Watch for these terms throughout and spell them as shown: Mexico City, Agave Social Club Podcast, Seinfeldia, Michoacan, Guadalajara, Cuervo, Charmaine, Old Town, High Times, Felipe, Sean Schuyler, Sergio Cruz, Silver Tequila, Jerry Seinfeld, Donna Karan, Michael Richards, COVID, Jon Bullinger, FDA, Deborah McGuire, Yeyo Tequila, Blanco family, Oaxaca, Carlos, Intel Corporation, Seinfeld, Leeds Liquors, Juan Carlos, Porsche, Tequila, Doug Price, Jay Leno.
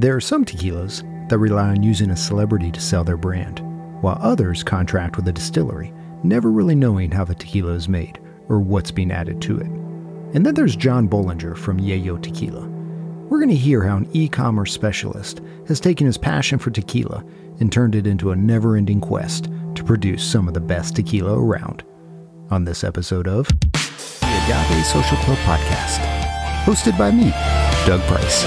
There are some tequilas that rely on using a celebrity to sell their brand, while others contract with a distillery, never really knowing how the tequila is made or what's being added to it. And then there's Jon Bullinger from Yeyo Tequila. We're going to hear how an e-commerce specialist has taken his passion for tequila and turned it into a never-ending quest to produce some of the best tequila around. On this episode of the Agave Social Club Podcast, hosted by me, Doug Price.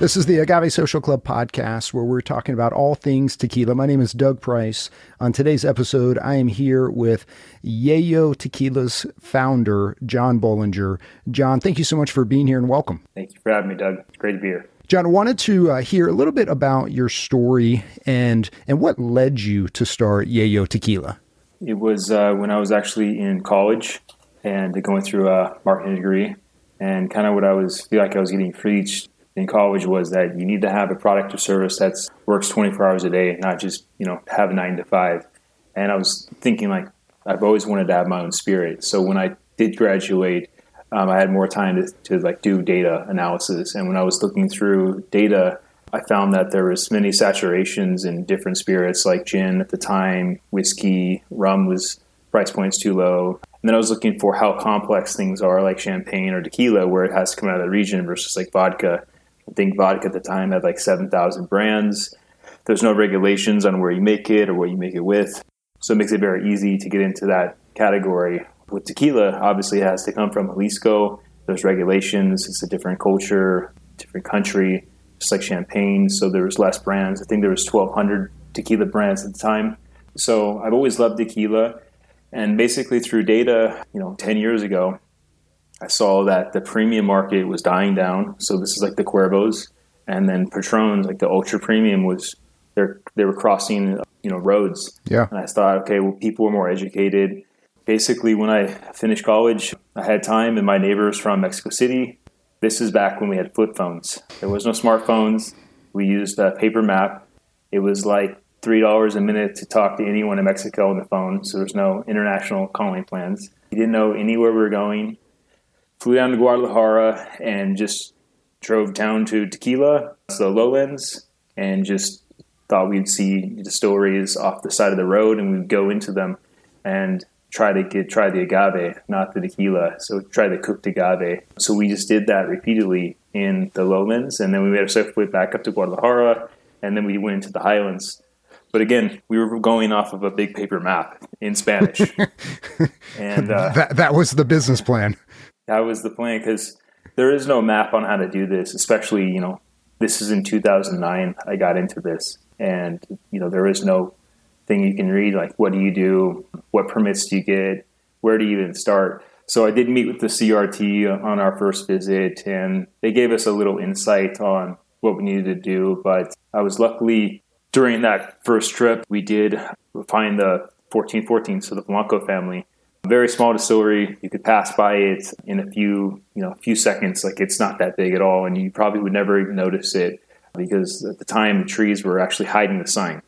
This is the Agave Social Club Podcast, where we're talking about all things tequila. My name is Doug Price. On today's episode, I am here with Yeyo Tequila's founder, Jon Bullinger. Jon, thank you so much for being here and welcome. Thank you for having me, Doug. It's great to be here. Jon, I wanted to hear a little bit about your story and what led you to start Yeyo Tequila. It was when I was actually in college and going through a marketing degree, and kind of what I was feel like I was getting preached in college was that you need to have a product or service that works 24 hours a day, not just, you know, have a 9 to 5. And I was thinking, like, I've always wanted to have my own spirit. So when I did graduate, I had more time to do data analysis. And when I was looking through data, I found that there was many saturations in different spirits, like gin at the time, whiskey, rum was price points too low. And then I was looking for how complex things are, like champagne or tequila, where it has to come out of the region versus like vodka. I think vodka at the time had like 7,000 brands. There's no regulations on where you make it or what you make it with. So it makes it very easy to get into that category. With tequila, obviously it has to come from Jalisco. There's regulations. It's a different culture, different country, just like champagne. So there was less brands. I think there was 1,200 tequila brands at the time. So I've always loved tequila. And basically through data, 10 years ago, I saw that the premium market was dying down. So this is like the Cuervos, and then Patrons, like the ultra premium, was they were crossing roads. Yeah. And I thought, okay, well, people were more educated. Basically, when I finished college, I had time, and my neighbor's from Mexico City. This is back when we had flip phones. There was no smartphones. We used a paper map. It was like $3 a minute to talk to anyone in Mexico on the phone. So there's no international calling plans. We didn't know anywhere we were going. Flew down to Guadalajara and just drove down to Tequila, so lowlands, and just thought we'd see distilleries off the side of the road, and we'd go into them and try the agave, not the tequila. So try the cooked agave. So we just did that repeatedly in the lowlands, and then we made our circuit back up to Guadalajara, and then we went into the highlands. But again, we were going off of a big paper map in Spanish, and that was the business plan. That was the plan, because there is no map on how to do this, especially, this is in 2009 I got into this. And, there is no thing you can read, like, what do you do? What permits do you get? Where do you even start? So I did meet with the CRT on our first visit, and they gave us a little insight on what we needed to do. But I was luckily, during that first trip, we did find the 1414, so the Blanco family. Very small distillery. You could pass by it in a few seconds. Like, it's not that big at all, and you probably would never even notice it, because at the time the trees were actually hiding the sign.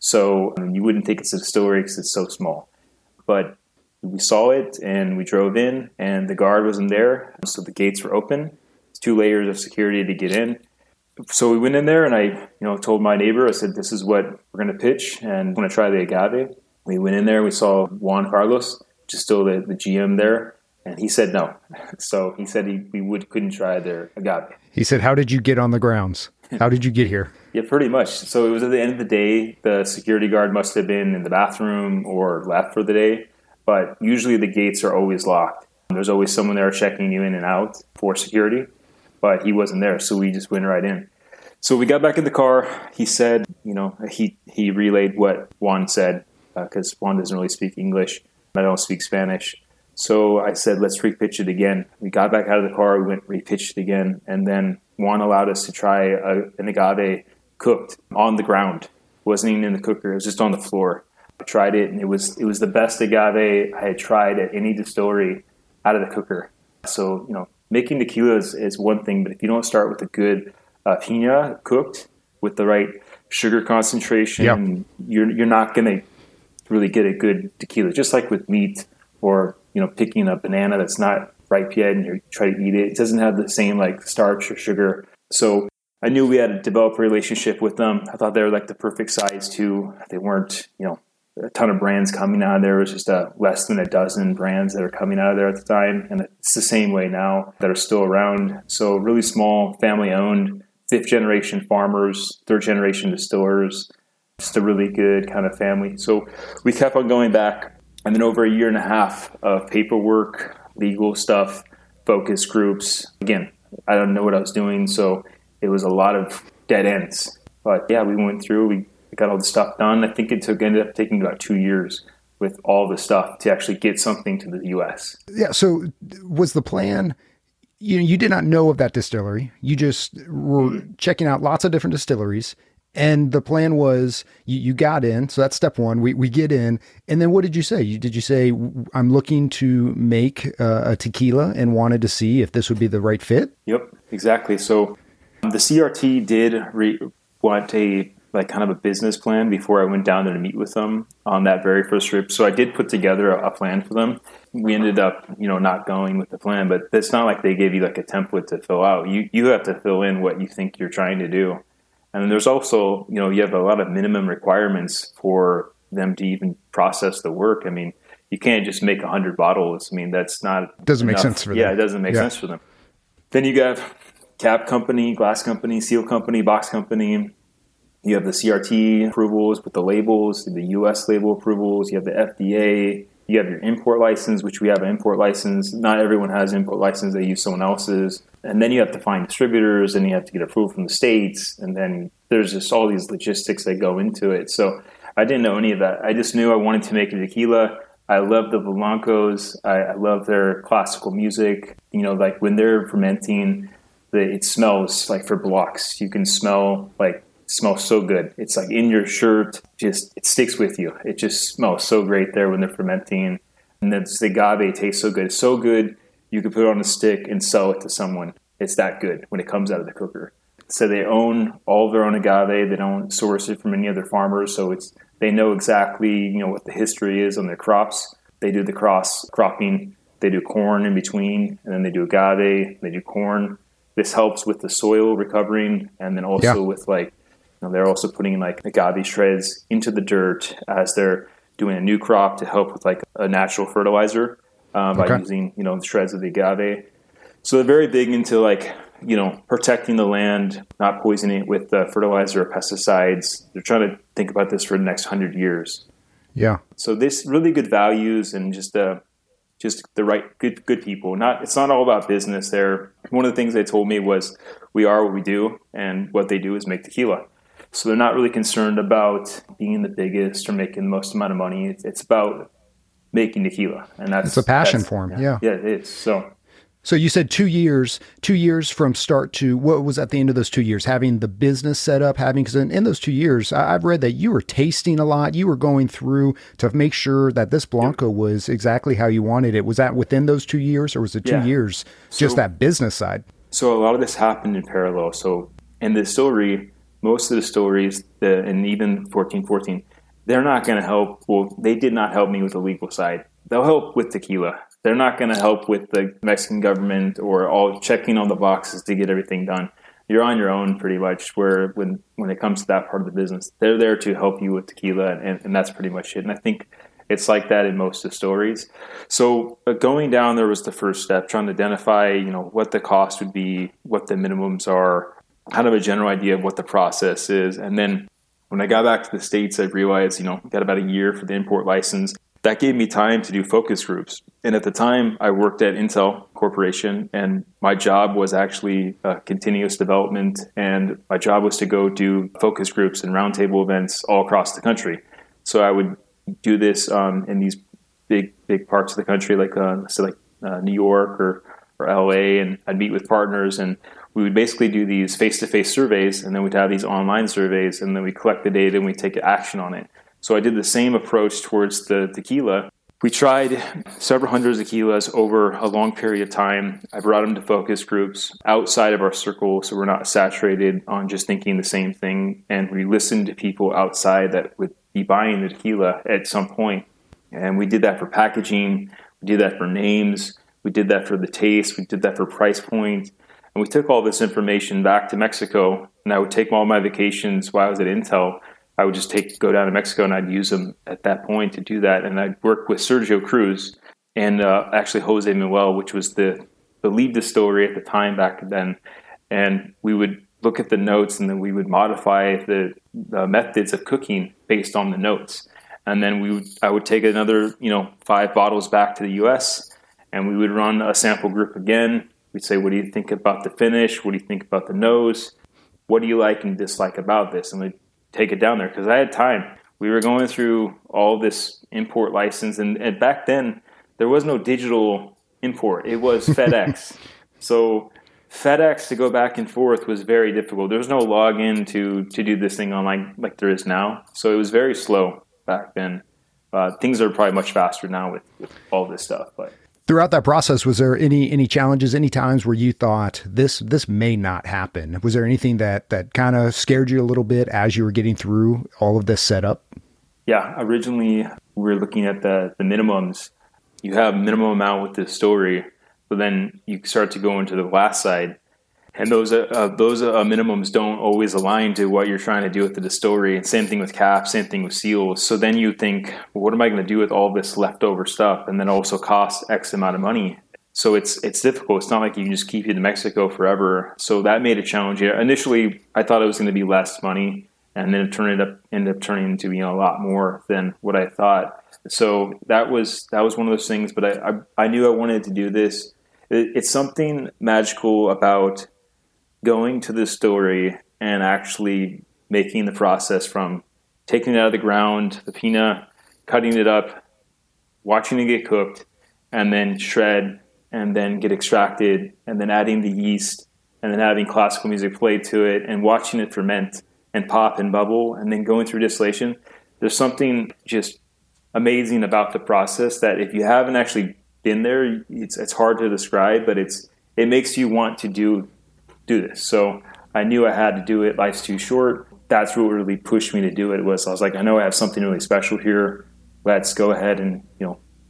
So you wouldn't think it's a distillery because it's so small. But we saw it, and we drove in, and the guard wasn't there, so the gates were open. It's 2 layers of security to get in. So we went in there, and I, told my neighbor, I said, "This is what we're going to pitch, and I'm going to try the agave." We went in there. We saw Juan Carlos, just still the GM there, and he said no. So he said we couldn't try their agave. He said, "How did you get on the grounds? How did you get here?" Yeah, pretty much. So it was at the end of the day, the security guard must have been in the bathroom or left for the day, but usually the gates are always locked. There's always someone there checking you in and out for security, but he wasn't there, so we just went right in. So we got back in the car. He said, he relayed what Juan said, because Juan doesn't really speak English. I don't speak Spanish. So I said, "Let's repitch it again." We got back out of the car, we went repitched it again, and then Juan allowed us to try an agave cooked on the ground. It wasn't even in the cooker, it was just on the floor. I tried it, and it was the best agave I had tried at any distillery out of the cooker. So, making tequila is one thing, but if you don't start with a good piña cooked with the right sugar concentration, you're not going to really get a good tequila. Just like with meat, or picking a banana that's not ripe yet and you try to eat it, it doesn't have the same like starch or sugar. So I knew we had to develop a relationship with them. I thought they were like the perfect size too. They weren't, you know, a ton of brands coming out of there. It was just less than a dozen brands that are coming out of there at the time. And it's the same way now that are still around. So really small, family-owned, fifth-generation farmers, third-generation distillers, just a really good kind of family. So we kept on going back. And then over a year and a half of paperwork, legal stuff, focus groups. Again, I don't know what I was doing, so it was a lot of dead ends. But yeah, we went through, we got all the stuff done. I think it ended up taking about 2 years with all the stuff to actually get something to the U.S. Yeah. So was the plan, you did not know of that distillery. You just were checking out lots of different distilleries. And the plan was you got in. So that's step one. We get in. And then what did you say? Did you say, I'm looking to make a tequila and wanted to see if this would be the right fit? Yep, exactly. So the CRT did want a like kind of a business plan before I went down there to meet with them on that very first trip. So I did put together a plan for them. We ended up, not going with the plan, but it's not like they gave you like a template to fill out. You have to fill in what you think you're trying to do. And then there's also, you have a lot of minimum requirements for them to even process the work. I mean, you can't just make 100 bottles. I mean, that's not doesn't enough. Make sense for them. Yeah, it doesn't make sense for them. Then you got cap company, glass company, seal company, box company. You have the CRT approvals with the labels, the U.S. label approvals. You have the FDA. You have your import license, which we have an import license. Not everyone has an import license. They use someone else's. And then you have to find distributors, and you have to get approved from the states. And then there's just all these logistics that go into it. So I didn't know any of that. I just knew I wanted to make a tequila. I love the Blancos. I love their classical music. Like when they're fermenting, it smells like for blocks. You can smells so good. It's like in your shirt, just it sticks with you. It just smells so great there when they're fermenting. And then the agave tastes so good. It's so good, you could put it on a stick and sell it to someone. It's that good when it comes out of the cooker. So they own all their own agave. They don't source it from any other farmers. So they know exactly, what the history is on their crops. They do the cropping. They do corn in between, and then they do agave, they do corn. This helps with the soil recovering, and then also with they're also putting agave shreds into the dirt as they're doing a new crop to help with a natural fertilizer by using, the shreds of the agave. So they're very big into protecting the land, not poisoning it with fertilizer or pesticides. They're trying to think about this for the next 100 years. Yeah. So this really good values and just the right good people. It's not all about business there. One of the things they told me was we are what we do, and what they do is make tequila. So they're not really concerned about being the biggest or making the most amount of money. It's about making tequila, and that's a passion for them. Yeah. Yeah, it is. So you said 2 years. 2 years from start to what was at the end of those 2 years? Having the business set up, because in those 2 years, I've read that you were tasting a lot. You were going through to make sure that this Blanco was exactly how you wanted it. Was that within those 2 years, or was it 2 years just that business side? So a lot of this happened in parallel. So in the distillery. Most of the distilleries, and even 1414, they're not going to help. Well, they did not help me with the legal side. They'll help with tequila. They're not going to help with the Mexican government or all checking all the boxes to get everything done. You're on your own pretty much when it comes to that part of the business. They're there to help you with tequila, and that's pretty much it. And I think it's like that in most distilleries. So going down there was the first step, trying to identify, what the cost would be, what the minimums are, kind of a general idea of what the process is. And then when I got back to the States, I realized, got about a year for the import license. That gave me time to do focus groups. And at the time, I worked at Intel Corporation, and my job was actually continuous development. And my job was to go do focus groups and roundtable events all across the country. So I would do this in these big parts of the country, New York or LA, and I'd meet with partners, and we would basically do these face-to-face surveys, and then we'd have these online surveys, and then we collect the data and we take action on it. So I did the same approach towards the tequila. We tried several hundreds of tequilas over a long period of time. I brought them to focus groups outside of our circle, so we're not saturated on just thinking the same thing. And we listened to people outside that would be buying the tequila at some point. And we did that for packaging. We did that for names. We did that for the taste. We did that for price point. And we took all this information back to Mexico. And I would take all my vacations while I was at Intel. I would just go down to Mexico, and I'd use them at that point to do that. And I'd work with Sergio Cruz and actually Jose Manuel, which was the lead distillery at the time back then. And we would look at the notes, and then we would modify the methods of cooking based on the notes. And then I would take another, 5 bottles back to the U.S., and we would run a sample group again. We'd say, what do you think about the finish? What do you think about the nose? What do you like and dislike about this? And we'd take it down there because I had time. We were going through all this import license. And back then, there was no digital import. It was FedEx. So FedEx to go back and forth was very difficult. There was no login to do this thing online like there is now. So it was very slow back then. Things are probably much faster now with all this stuff, but... Throughout that process, was there any challenges, any times where you thought this may not happen? Was there anything that kind of scared you a little bit as you were getting through all of this setup? Yeah. Originally, we were looking at the minimums. You have minimum amount with the distillery, but then you start to go into the glass side. And those minimums don't always align to what you're trying to do with the distillery. And same thing with caps, same thing with seals. So then you think, well, what am I going to do with all this leftover stuff? And then also costs X amount of money. So it's difficult. It's not like you can just keep it in Mexico forever. So that made it challenging. Initially, I thought it was going to be less money. And then it ended up turning into a lot more than what I thought. So that was one of those things. But I knew I wanted to do this. It's something magical about going to the distillery and actually making the process from taking it out of the ground, the pina, cutting it up, watching it get cooked, and then shred, and then get extracted, and then adding the yeast, and then having classical music played to it, and watching it ferment and pop and bubble, and then going through distillation. There's something just amazing about the process that if you haven't actually been there, it's hard to describe, but it makes you want to do this. So I knew I had to do it. Life's too short. That's what really pushed me to do it. I was like, I know I have something really special here. Let's go ahead and,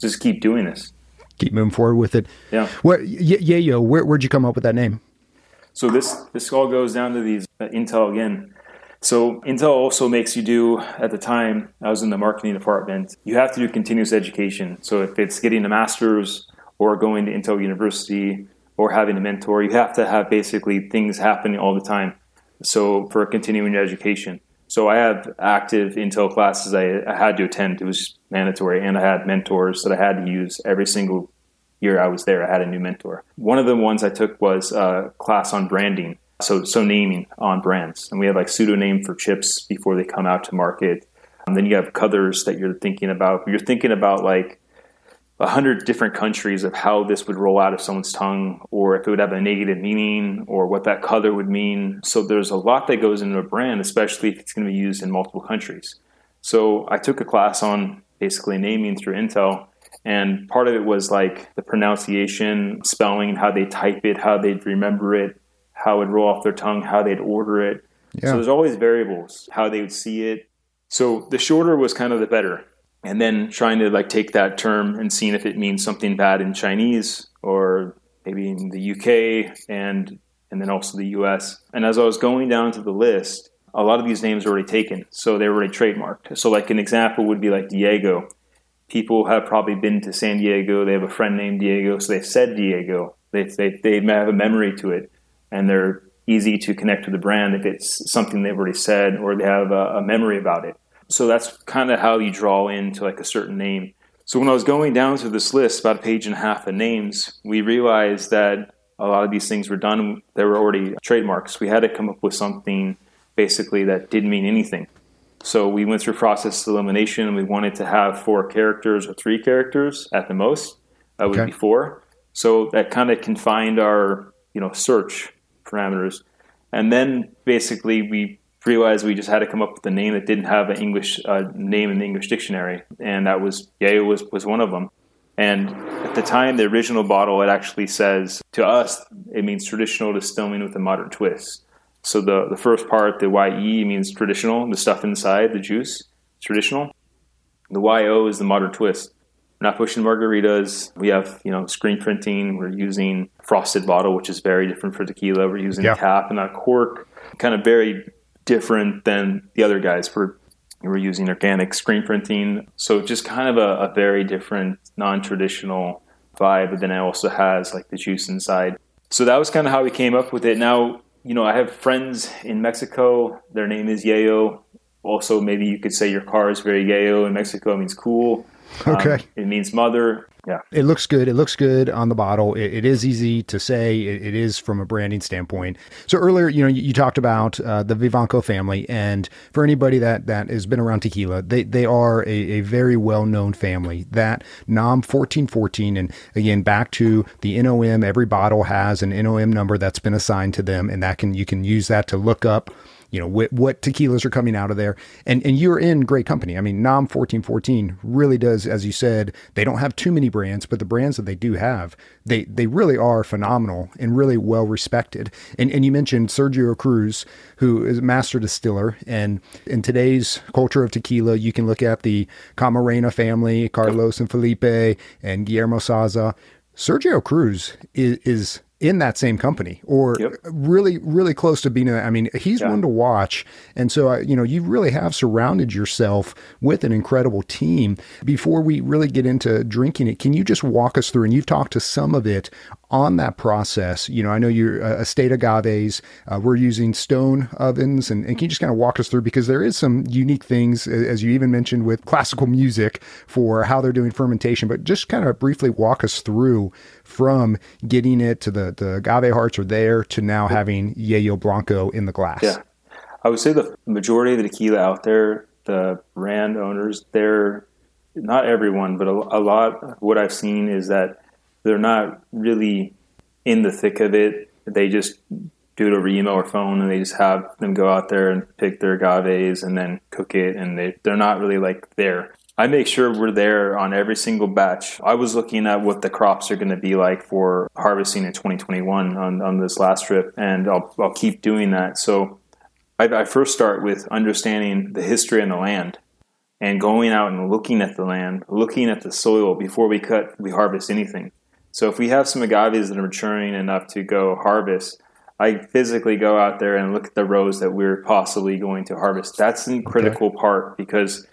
just keep doing this. Keep moving forward with it. Yeah. Where'd you come up with that name? So this all goes down to these Intel again. So Intel also makes you do, at the time, I was in the marketing department, you have to do continuous education. So if it's getting a master's or going to Intel University, or having a mentor, you have to have basically things happening all the time. So for continuing education. So I have active Intel classes I had to attend. It was mandatory. And I had mentors that I had to use every single year I was there. I had a new mentor. One of the ones I took was a class on branding. So naming on brands. And we had pseudonym for chips before they come out to market. And then you have colors that you're thinking about. You're thinking about 100 different countries of how this would roll out of someone's tongue, or if it would have a negative meaning, or what that color would mean. So there's a lot that goes into a brand, especially if it's going to be used in multiple countries. So I took a class on basically naming through Intel, and part of it was the pronunciation, spelling, how they type it, how they'd remember it, how it would roll off their tongue, how they'd order it. Yeah. So there's always variables, how they would see it. So the shorter was kind of the better. And then trying to take that term and seeing if it means something bad in Chinese or maybe in the UK and then also the US. And as I was going down to the list, a lot of these names are already taken. So they're already trademarked. So an example would be Diego. People have probably been to San Diego. They have a friend named Diego. So they've said Diego. They have a memory to it. And they're easy to connect with the brand if it's something they've already said or they have a memory about it. So that's kind of how you draw into a certain name. So when I was going down through this list, about 1.5 pages of names, we realized that a lot of these things were done. They were already trademarks. We had to come up with something basically that didn't mean anything. So we went through process elimination, and we wanted to have 4 characters or 3 characters at the most. That would be 4. So that kind of confined our search parameters. And then basically we realized we just had to come up with a name that didn't have an English name in the English dictionary. And that was, Yeyo was one of them. And at the time, the original bottle, it actually says, to us, it means traditional distilling with a modern twist. So the first part, the YE means traditional, the stuff inside, the juice, traditional. The YO is the modern twist. We're not pushing margaritas. We have, screen printing. We're using frosted bottle, which is very different for tequila. We're using tap and not cork, kind of very different than the other guys. We're using organic screen printing. So just kind of a very different, non-traditional vibe. But then it also has like the juice inside. So that was kind of how we came up with it. Now, I have friends in Mexico. Their name is Yeyo. Also, maybe you could say your car is very Yeyo. In Mexico, it means cool. Okay. It means mother. Yeah. It looks good. It looks good on the bottle. It is easy to say. It is from a branding standpoint. So earlier, you talked about the Vivanco family. And for anybody that has been around tequila, they are a very well-known family. That NOM 1414, and again, back to the NOM, every bottle has an NOM number that's been assigned to them. And you can use that to look up what tequilas are coming out of there. And you're in great company. I mean, NOM 1414 really does, as you said, they don't have too many brands, but the brands that they do have, they really are phenomenal and really well respected. And you mentioned Sergio Cruz, who is a master distiller. And in today's culture of tequila, you can look at the Camarena family, Carlos and Felipe and Guillermo Saza. Sergio Cruz is in that same company, or really, really close to being I mean, he's one to watch. And so, you really have surrounded yourself with an incredible team. Before we really get into drinking it, can you just walk us through, and you've talked to some of it on that process? I know you're estate agaves, we're using stone ovens, and can you just kind of walk us through, because there is some unique things, as you even mentioned, with classical music for how they're doing fermentation, but just kind of briefly walk us through from getting it to the agave hearts are there to now having Yeyo Blanco in the glass. Yeah. I would say the majority of the tequila out there, the brand owners, they're not everyone, but a lot of what I've seen is that they're not really in the thick of it. They just do it over email or phone, and they just have them go out there and pick their agaves and then cook it. And they're not really like there. I make sure we're there on every single batch. I was looking at what the crops are going to be like for harvesting in 2021 on this last trip, and I'll keep doing that. So I first start with understanding the history and the land, and going out and looking at the land, looking at the soil before we harvest anything. So if we have some agaves that are maturing enough to go harvest, I physically go out there and look at the rows that we're possibly going to harvest. That's a critical part, because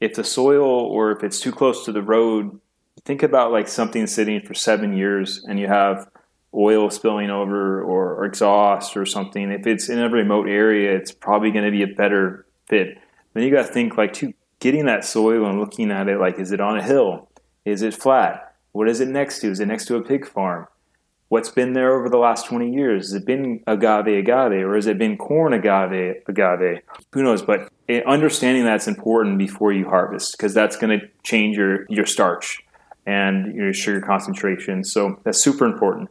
if the soil, or if it's too close to the road, think about like something sitting for 7 years and you have oil spilling over or exhaust or something. If it's in a remote area, it's probably going to be a better fit. Then you got to think like to getting that soil and looking at it, like, is it on a hill? Is it flat? What is it next to? Is it next to a pig farm? What's been there over the last 20 years? Has it been agave, or has it been corn agave? Who knows? But understanding that's important before you harvest, because that's going to change your starch and your sugar concentration. So that's super important.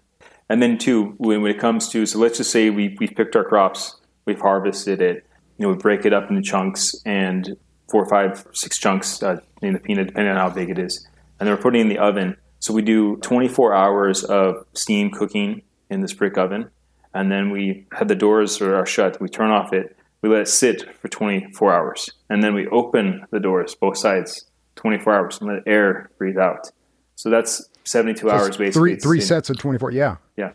And then too, when it comes to, so let's just say we've picked our crops, we've harvested it, we break it up into chunks, and 4, 5, 6 chunks in the peanut, depending on how big it is. And then we're putting in the oven. So we do 24 hours of steam cooking in this brick oven. And then we have the doors are shut. We turn off it. We let it sit for 24 hours. And then we open the doors, both sides, 24 hours, and let air breathe out. So that's 72 hours basically. Three sets of 24, yeah. Yeah.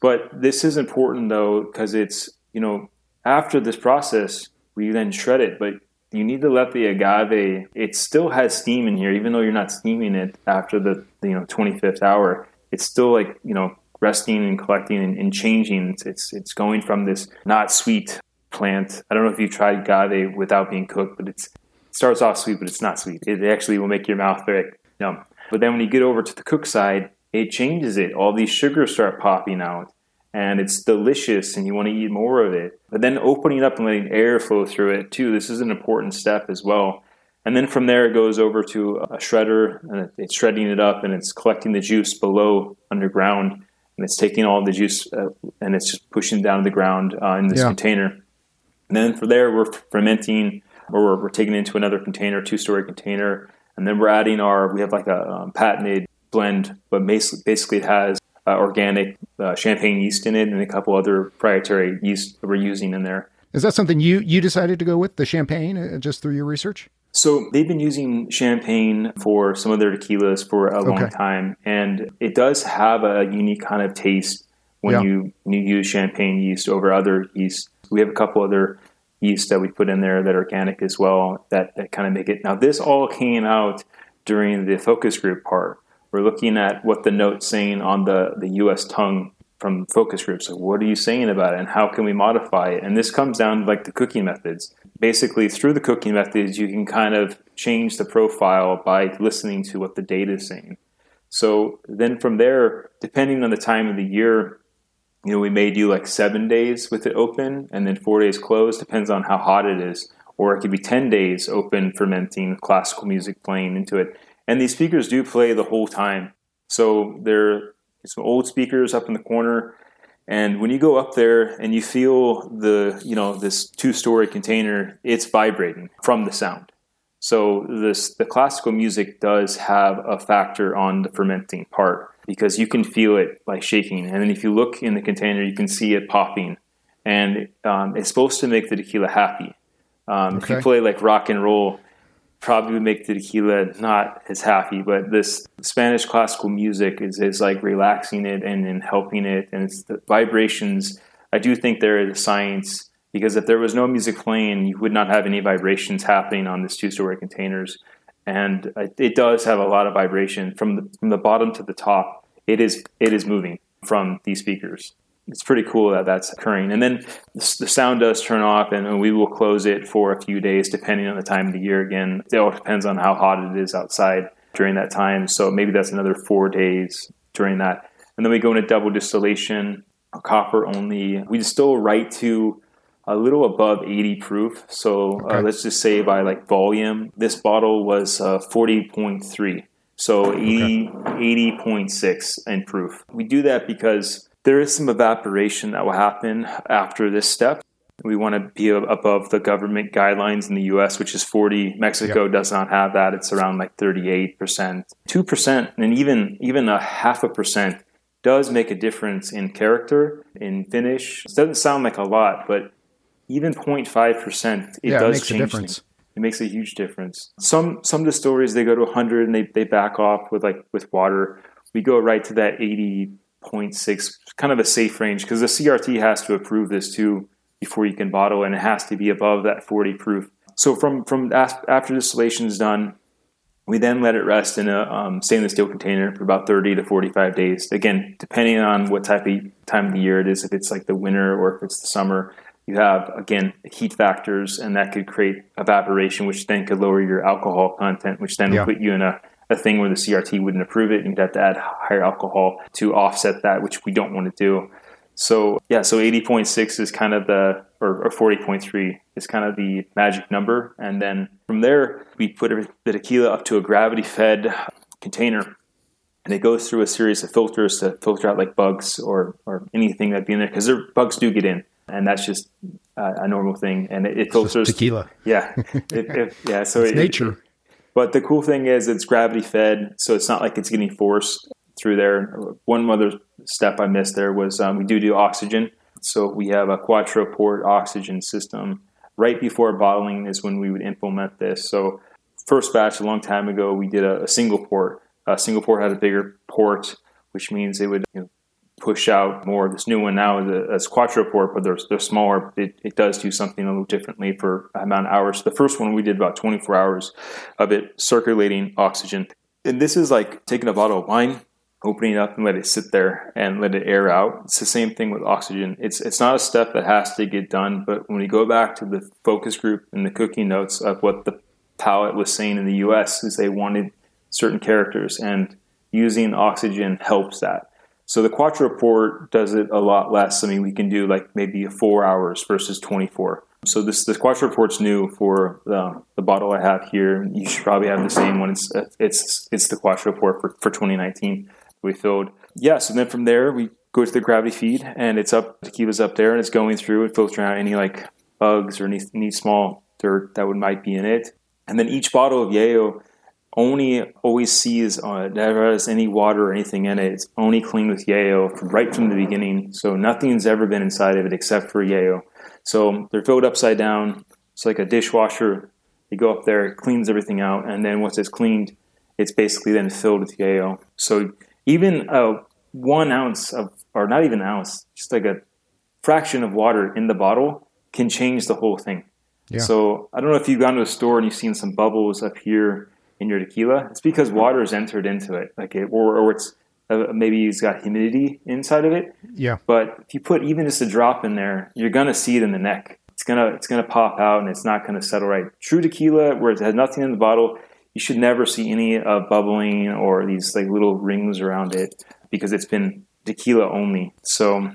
But this is important, though, because it's, after this process, we then shred it. But you need to let the agave, it still has steam in here, even though you're not steaming it after the 25th hour. It's still like, resting and collecting and changing. It's going from this not sweet plant. I don't know if you've tried agave without being cooked, but it starts off sweet, but it's not sweet. It actually will make your mouth very numb. But then when you get over to the cook side, it changes it. All these sugars start popping out, and it's delicious, and you want to eat more of it. But then opening it up and letting air flow through it, too, this is an important step as well. And then from there, it goes over to a shredder, and it's shredding it up, and it's collecting the juice below underground, and it's taking all the juice, and it's just pushing down to the ground in this container. And then from there, we're fermenting, or we're taking it into another container, 2-story container, and then we're adding we have like a patented blend, but basically it has organic champagne yeast in it, and a couple other proprietary yeast that we're using in there. Is that something you decided to go with, the champagne, just through your research? So they've been using champagne for some of their tequilas for a long time, and it does have a unique kind of taste when you use champagne yeast over other yeast. We have a couple other yeast that we put in there that are organic as well that kind of make it. Now, this all came out during the focus group part. We're looking at what the note's saying on the U.S. tongue from focus groups. So what are you saying about it, and how can we modify it? And this comes down to like the cooking methods. Basically, through the cooking methods, you can kind of change the profile by listening to what the data is saying. So then from there, depending on the time of the year, you know, we may do like 7 days with it open and then 4 days closed, depends on how hot it is. Or it could be 10 days open, fermenting, classical music playing into it. And these speakers do play the whole time. So they're some old speakers up in the corner, and when you go up there and you feel the, you know, this 2-story container, it's vibrating from the sound. So the classical music does have a factor on the fermenting part because you can feel it like shaking. And then if you look in the container, you can see it popping, and it's supposed to make the tequila happy. If you play like rock and roll, probably would make the tequila not as happy, but this Spanish classical music is like relaxing it and helping it, and it's the vibrations. I do think there is a science, because if there was no music playing, you would not have any vibrations happening on this 2-story containers, and it does have a lot of vibration from the bottom to the top. It is moving from these speakers. It's pretty cool that that's occurring. And then the sound does turn off, and we will close it for a few days, depending on the time of the year. Again, it all depends on how hot it is outside during that time. So maybe that's another 4 days during that. And then we go into double distillation, copper only. We distill right to a little above 80 proof. So let's just say by like volume, this bottle was 40.3. So 80.6 in proof. We do that because there is some evaporation that will happen after this step. We want to be above the government guidelines in the U.S., which is 40. Mexico does not have that. It's around like 38%. 2%, and even a 0.5% does make a difference in character, in finish. It doesn't sound like a lot, but even 0.5%, it does change things. It makes a huge difference. Some distilleries, they go to 100 and they back off with water. We go right to that 80.6, kind of a safe range, because the CRT has to approve this too before you can bottle, and it has to be above that 40 proof. So from after distillation is done, we then let it rest in a stainless steel container for about 30 to 45 days. Again, depending on what type of time of the year it is, if it's like the winter or if it's the summer, you have, again, heat factors, and that could create evaporation, which then could lower your alcohol content, which then would put you in a thing where the CRT wouldn't approve it, and you'd have to add higher alcohol to offset that, which we don't want to do. So, so 80.6 is kind of or 40.3 is kind of the magic number. And then from there, we put the tequila up to a gravity-fed container, and it goes through a series of filters to filter out like bugs or anything that'd be in there, because bugs do get in, and that's just a normal thing. And it filters tequila. So it's nature. But the cool thing is it's gravity-fed, so it's not like it's getting forced through there. One other step I missed there was we do oxygen. So we have a quattro-port oxygen system. Right before bottling is when we would implement this. So first batch, a long time ago, we did a single port. A single port had a bigger port, which means it would push out more. This new one now is quattro port, but they're smaller. It does do something a little differently for amount of hours. The first one we did about 24 hours of it circulating oxygen. And this is like taking a bottle of wine, opening it up and let it sit there and let it air out. It's the same thing with oxygen. It's not a step that has to get done, but when we go back to the focus group and the cooking notes of what the palate was saying in the US, is they wanted certain characters, and using oxygen helps that. So the quattro port does it a lot less. I mean, we can do like maybe 4 hours versus 24. So this quattro port's new for the bottle I have here. You should probably have the same one. It's the quattro port for 2019 we filled. So then from there we go to the gravity feed, and it's up. Tequila's up there, and it's going through and filtering out any like bugs or any small dirt that might be in it. And then each bottle of Yeyo always sees on it, never has any water or anything in it. It's only clean with Yeyo right from the beginning. So nothing's ever been inside of it except for Yeyo. So they're filled upside down. It's like a dishwasher. You go up there, it cleans everything out, and then once it's cleaned, it's basically then filled with yayo. So even 1 ounce of, or not even an ounce, just like a fraction of water in the bottle can change the whole thing. Yeah. So I don't know if you've gone to a store and you've seen some bubbles up here in your tequila. It's because water is entered into it, like it, or it's maybe it's got humidity inside of it. Yeah. But if you put even just a drop in there, you're gonna see it in the neck. It's gonna pop out, and it's not gonna settle right. True tequila, where it has nothing in the bottle, you should never see any bubbling or these like little rings around it because it's been tequila only. So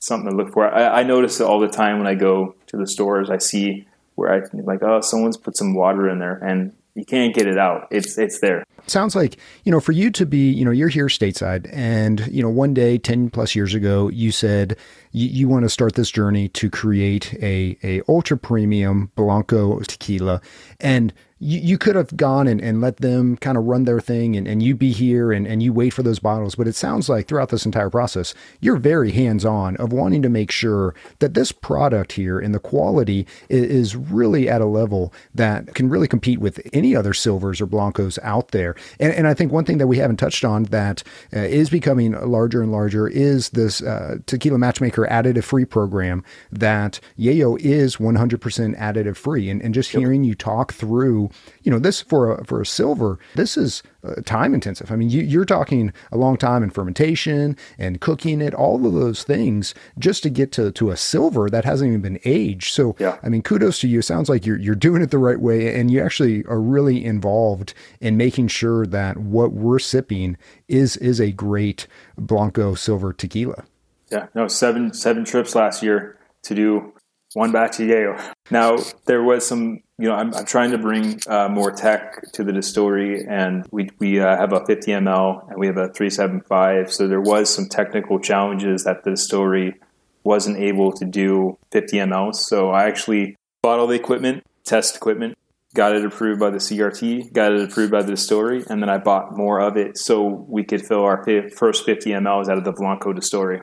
something to look for. I notice it all the time when I go to the stores. I see where I'm like, oh, someone's put some water in there, and you can't get it out. It's there. It sounds like, for you to be, you're here stateside, and, one day, 10 plus years ago, you said you want to start this journey to create a ultra premium Blanco tequila. And you could have gone and let them kind of run their thing and you be here and you wait for those bottles. But it sounds like throughout this entire process, you're very hands-on of wanting to make sure that this product here and the quality is really at a level that can really compete with any other Silvers or Blancos out there. And I think one thing that we haven't touched on that is becoming larger and larger is this Tequila Matchmaker additive free program that Yeyo is 100% additive free. And just hearing you talk through this for a silver, this is time intensive. I mean, you're talking a long time in fermentation and cooking it, all of those things just to get to a silver that hasn't even been aged. So, yeah. I mean, kudos to you. It sounds like you're doing it the right way. And you actually are really involved in making sure that what we're sipping is a great Blanco silver tequila. Yeah, no, seven trips last year to do one batch of yayo. Now, there was some, I'm trying to bring more tech to the distillery, and we have a 50 ml and we have a 375. So there was some technical challenges that the distillery wasn't able to do 50 ml. So I actually bought all the equipment, test equipment, got it approved by the CRT, got it approved by the distillery, and then I bought more of it so we could fill our first 50 mls out of the Blanco distillery.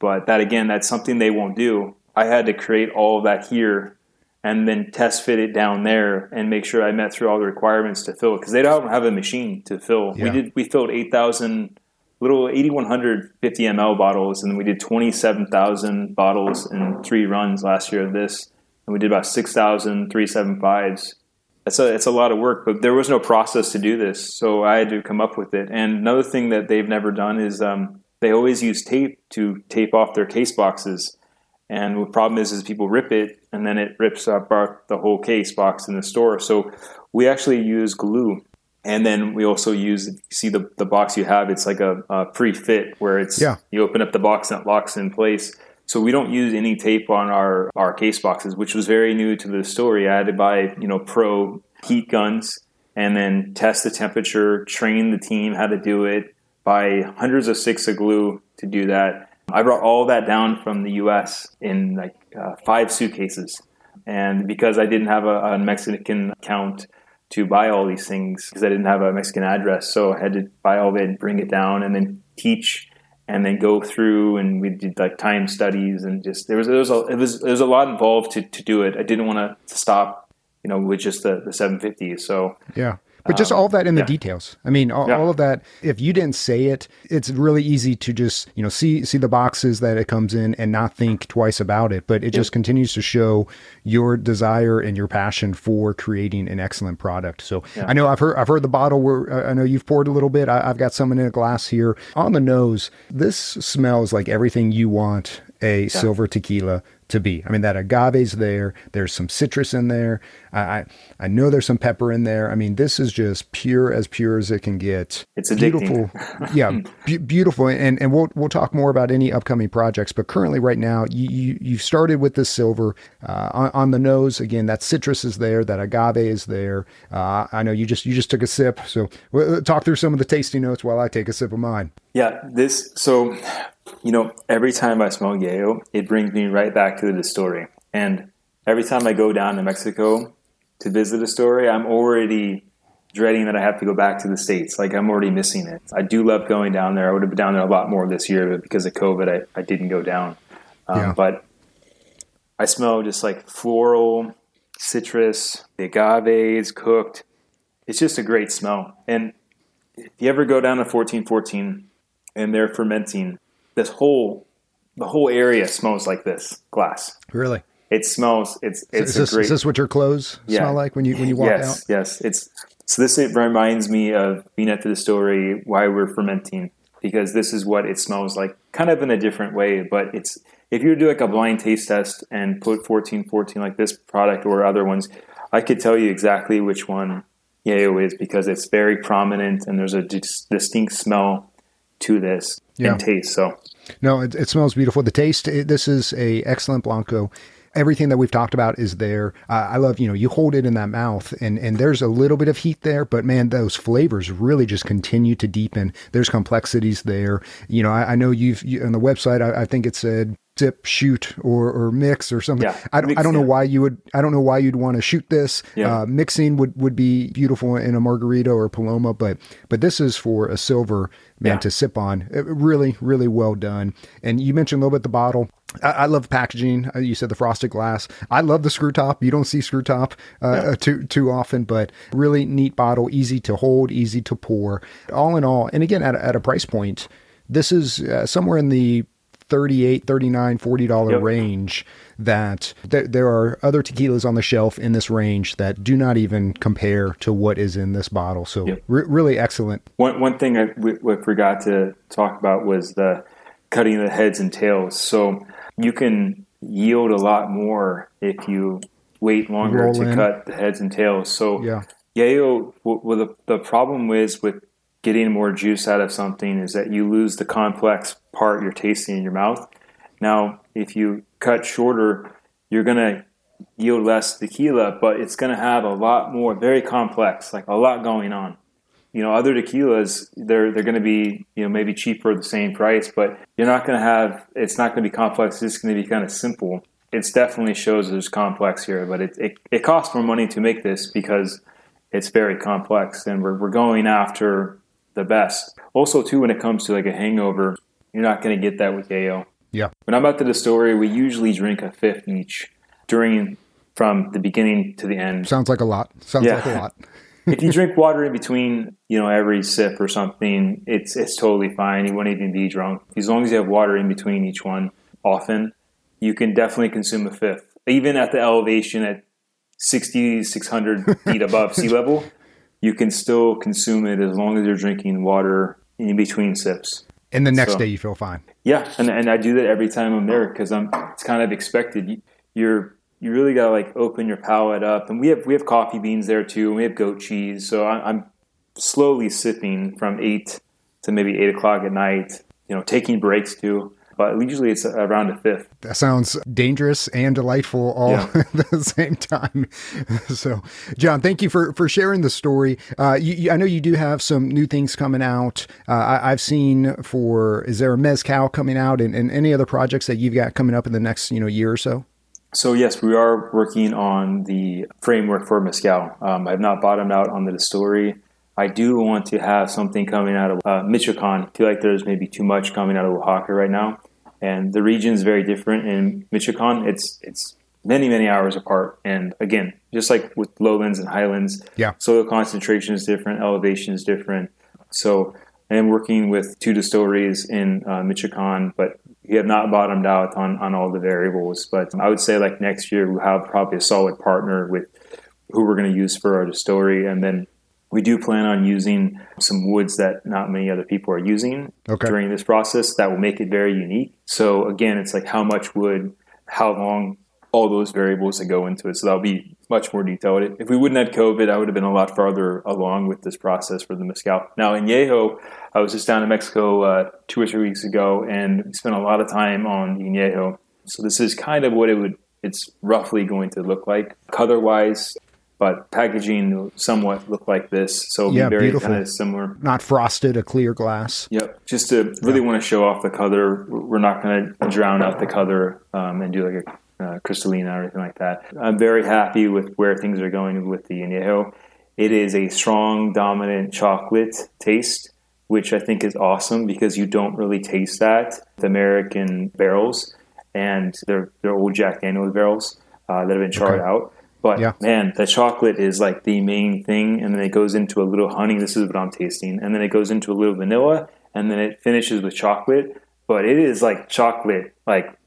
But that, again, that's something they won't do. I had to create all of that here and then test fit it down there and make sure I met through all the requirements to fill it because they don't have a machine to fill. Yeah. We filled 8,000 little 8,150 ml bottles, and we did 27,000 bottles in 3 runs last year of this, and we did about 6,000 375s. It's a lot of work, but there was no process to do this, so I had to come up with it. And another thing that they've never done is they always use tape to tape off their case boxes. And the problem is people rip it, and then it rips apart the whole case box in the store. So we actually use glue. And then we also use, see the box you have, it's like a pre-fit where it's you open up the box and it locks in place. So we don't use any tape on our case boxes, which was very new to the story. I had to buy, pro heat guns and then test the temperature, train the team how to do it, buy hundreds of sticks of glue to do that. I brought all that down from the U.S. in 5 suitcases. And because I didn't have a Mexican account to buy all these things, because I didn't have a Mexican address, so I had to buy all of it and bring it down and then teach and then go through. And we did time studies and just there was a lot involved to do it. I didn't want to stop, with just the 750. So yeah. But just all that in the details. I mean, all of that, if you didn't say it, it's really easy to just, see the boxes that it comes in and not think twice about it. But it just continues to show your desire and your passion for creating an excellent product. So I know I've heard the bottle where I know you've poured a little bit. I've got some in a glass here. On the nose, this smells like everything you want a silver tequila to be. I mean, that agave's there. There's some citrus in there. I know there's some pepper in there. I mean, this is just pure as it can get. It's beautiful. Yeah, beautiful. And we'll talk more about any upcoming projects. But currently, right now, you've started with this silver on the nose. Again, that citrus is there. That agave is there. I know you just took a sip. So we'll talk through some of the tasting notes while I take a sip of mine. Yeah. This so. Every time I smell yayo, it brings me right back to the distillery. And every time I go down to Mexico to visit a distillery, I'm already dreading that I have to go back to the States. Like, I'm already missing it. I do love going down there. I would have been down there a lot more this year, but because of COVID, I didn't go down. But I smell just like floral, citrus, the agave is cooked. It's just a great smell. And if you ever go down to 1414 and they're fermenting, the whole area smells like this glass. Really? It smells. Is this what your clothes smell like when you walk out? Yes. It reminds me of being at the distillery while we're fermenting, because this is what it smells like, kind of in a different way. But it's, if you do like a blind taste test and put 1414 like this product or other ones, I could tell you exactly which one Yeyo is, because it's very prominent and there's a distinct smell to this and taste. So no, it smells beautiful. The taste, this is a excellent Blanco. Everything that we've talked about is there. I love, you hold it in that mouth and there's a little bit of heat there, but man, those flavors really just continue to deepen. There's complexities there. I know on the website, I think it said sip, shoot, or mix or something. Yeah, I don't know why you'd want to shoot this. Yeah. Mixing would be beautiful in a margarita or a paloma, but this is for a silver man to sip on. Really, really well done. And you mentioned a little bit the bottle. I love packaging. You said the frosted glass. I love the screw top. You don't see screw top too often, but really neat bottle, easy to hold, easy to pour. All in all, and again, at a price point, this is somewhere in the $38, $39, $40 range, that there are other tequilas on the shelf in this range that do not even compare to what is in this bottle. So really excellent. One thing we forgot to talk about was the cutting the heads and tails. So you can yield a lot more if you wait longer to cut the heads and tails. So Yeyo, the problem is with getting more juice out of something is that you lose the complex part you're tasting in your mouth. Now, if you cut shorter, you're going to yield less tequila, but it's going to have a lot more, very complex, like a lot going on. Other tequilas, they're going to be, maybe cheaper or the same price, but you're not going to have, it's not going to be complex. It's going to be kind of simple. It definitely shows there's complex here, but it costs more money to make this because it's very complex, and we're going after the best. Also, too, when it comes to like a hangover, you're not going to get that with Yeyo. Yeah. When I'm at the distillery, we usually drink a fifth each from the beginning to the end. Sounds like a lot. Like a lot. If you drink water in between, every sip or something, it's totally fine. You won't even be drunk. As long as you have water in between each one often, you can definitely consume a fifth. Even at the elevation at 6,600 feet above sea level, you can still consume it as long as you're drinking water in between sips. And the next day you feel fine. Yeah, and I do that every time I'm there because it's kind of expected. You really gotta like open your palate up, and we have coffee beans there too, and we have goat cheese. So I'm slowly sipping from 8 to maybe 8 o'clock at night. Taking breaks too, but usually it's around a fifth. That sounds dangerous and delightful all at the same time. So, John, thank you for sharing the story. I know you do have some new things coming out. I've seen is there a mezcal coming out, and any other projects that you've got coming up in the next year or so? So yes, we are working on the framework for mezcal. I've not bottomed out on the distillery. I do want to have something coming out of Michoacan. I feel like there's maybe too much coming out of Oaxaca right now. And the region is very different. In Michoacan, it's many, many hours apart. And again, just like with lowlands and highlands, soil concentration is different, elevation is different. So I am working with 2 distilleries in Michoacan, but we have not bottomed out on all the variables, but I would say like next year we'll have probably a solid partner with who we're going to use for our distillery. And then we do plan on using some woods that not many other people are using during this process that will make it very unique. So again, it's like how much wood, how long, all those variables that go into it. So that'll be much more detailed. If we wouldn't have COVID, I would have been a lot farther along with this process for the mezcal. Now in Yeyo, I was just down in Mexico 2 or 3 weeks ago and spent a lot of time on Yeyo. So this is kind of what it's roughly going to look like color-wise, but packaging will somewhat look like this. So it'll be very kind of similar. Not frosted, a clear glass. Yep. Just to really want to show off the color. We're not going to drown out the color and do like a crystallina or anything like that. I'm very happy with where things are going with the Yeyo. It is a strong, dominant chocolate taste, which I think is awesome because you don't really taste that with American barrels and their old Jack Daniel's barrels that have been charred out. But man, the chocolate is like the main thing, and then it goes into a little honey. This is what I'm tasting. And then it goes into a little vanilla, and then it finishes with chocolate. But it is like chocolate, like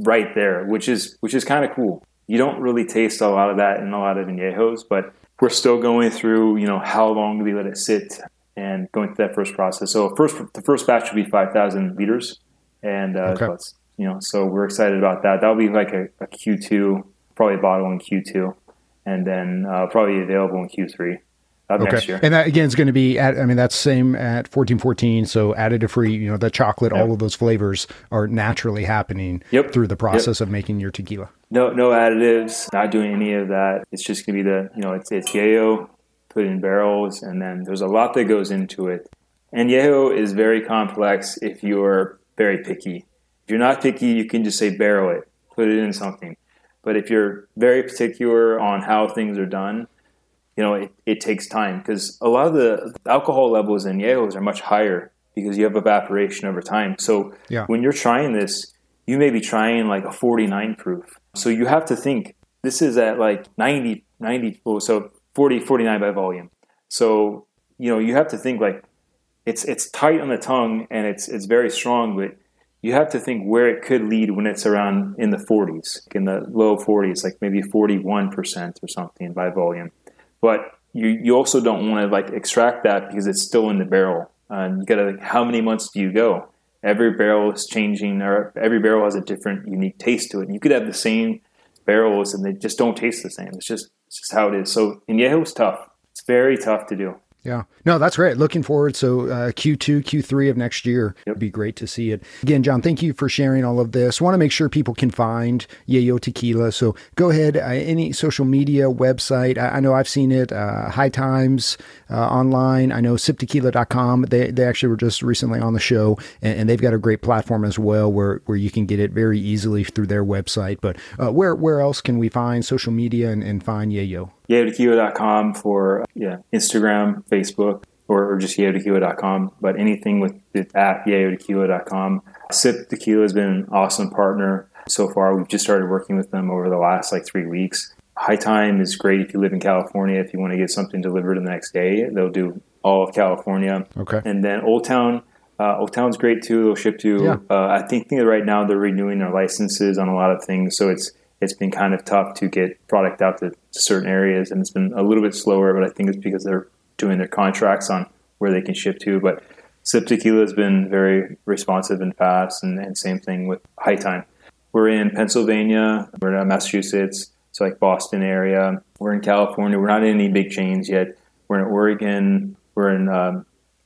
right there, which is kind of cool. You don't really taste a lot of that in a lot of añejos, but we're still going through, you know, how long do we let it sit and going through that first process. So the first batch will be 5,000 liters. And, plus, you know, so we're excited about that. That'll be like a Q2, probably a bottle in Q2, and then probably available in Q3 next year. And that, again, is going to be that's same at 1414. So additive free, you know, the chocolate, all of those flavors are naturally happening through the process of making your tequila. No additives, not doing any of that. It's just going to be it's yeyo, put in barrels, and then there's a lot that goes into it. And yeyo is very complex if you're very picky. If you're not picky, you can just say barrel it, put it in something. But if you're very particular on how things are done, you know, it takes time, because a lot of the alcohol levels in yeyos are much higher because you have evaporation over time. So when you're trying this, you may be trying like a 49 proof. So you have to think, this is at like 49 by volume. So, you know, you have to think like it's tight on the tongue and it's very strong, but you have to think where it could lead when it's around in the 40s, like in the low 40s, like maybe 41% or something by volume. But you also don't want to like extract that because it's still in the barrel. And you got to like, how many months do you go? Every barrel is changing, or every barrel has a different, unique taste to it. And you could have the same barrels, and they just don't taste the same. It's just how it is. So in yeyo, it's tough. It's very tough to do. Yeah. No, that's great. Looking forward. So Q2, Q3 of next year, it'd be great to see it. Again, John, thank you for sharing all of this. Want to make sure people can find Yeyo Tequila. So go ahead, any social media, website. I know I've seen it, High Times online. I know siptequila.com. They actually were just recently on the show, and they've got a great platform as well where you can get it very easily through their website. But where else can we find social media and find Yeyo? yeyotequila.com for Instagram, Facebook, or just yeyotequila.com, but anything with the app, yeyotequila.com. Sip Tequila has been an awesome partner so far. We've just started working with them over the last 3 weeks. High Time is great if you live in California. If you want to get something delivered in the next day, they'll do all of California. Okay. And then Old Town. Old Town's great too. They'll ship to, I think right now they're renewing their licenses on a lot of things. So it's been kind of tough to get product out to certain areas, and it's been a little bit slower, but I think it's because they're doing their contracts on where they can ship to. But Sip Tequila has been very responsive and fast, and same thing with High Time. We're in Pennsylvania, we're in Massachusetts, so like Boston area. We're in California. We're not in any big chains yet. We're in Oregon. We're in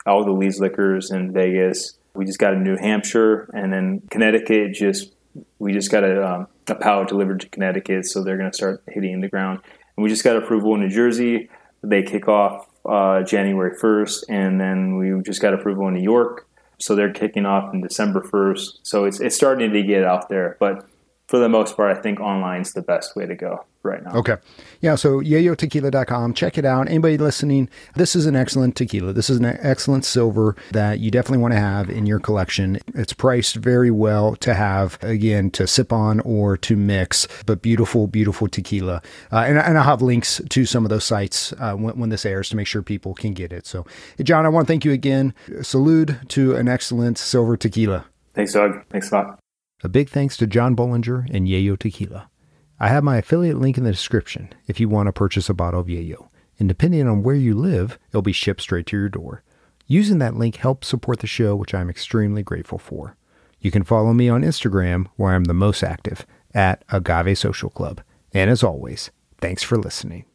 all the Leeds Liquors in Vegas. We just got in New Hampshire, and then Connecticut we just got a pallet delivered to Connecticut, so they're going to start hitting the ground. And we just got approval in New Jersey. They kick off January 1st, and then we just got approval in New York, so they're kicking off in December 1st. So it's starting to get out there, but for the most part, I think online's the best way to go right now. Okay. Yeah. So yeyotequila.com, check it out. Anybody listening, this is an excellent tequila. This is an excellent silver that you definitely want to have in your collection. It's priced very well to have, again, to sip on or to mix, but beautiful, beautiful tequila. And I'll have links to some of those sites when this airs to make sure people can get it. So John, I want to thank you again. Salute to an excellent silver tequila. Thanks, Doug. Thanks a lot. A big thanks to Jon Bullinger and Yeyo Tequila. I have my affiliate link in the description if you want to purchase a bottle of Yeyo, and depending on where you live, it'll be shipped straight to your door. Using that link helps support the show, which I'm extremely grateful for. You can follow me on Instagram, where I'm the most active, at Agave Social Club. And as always, thanks for listening.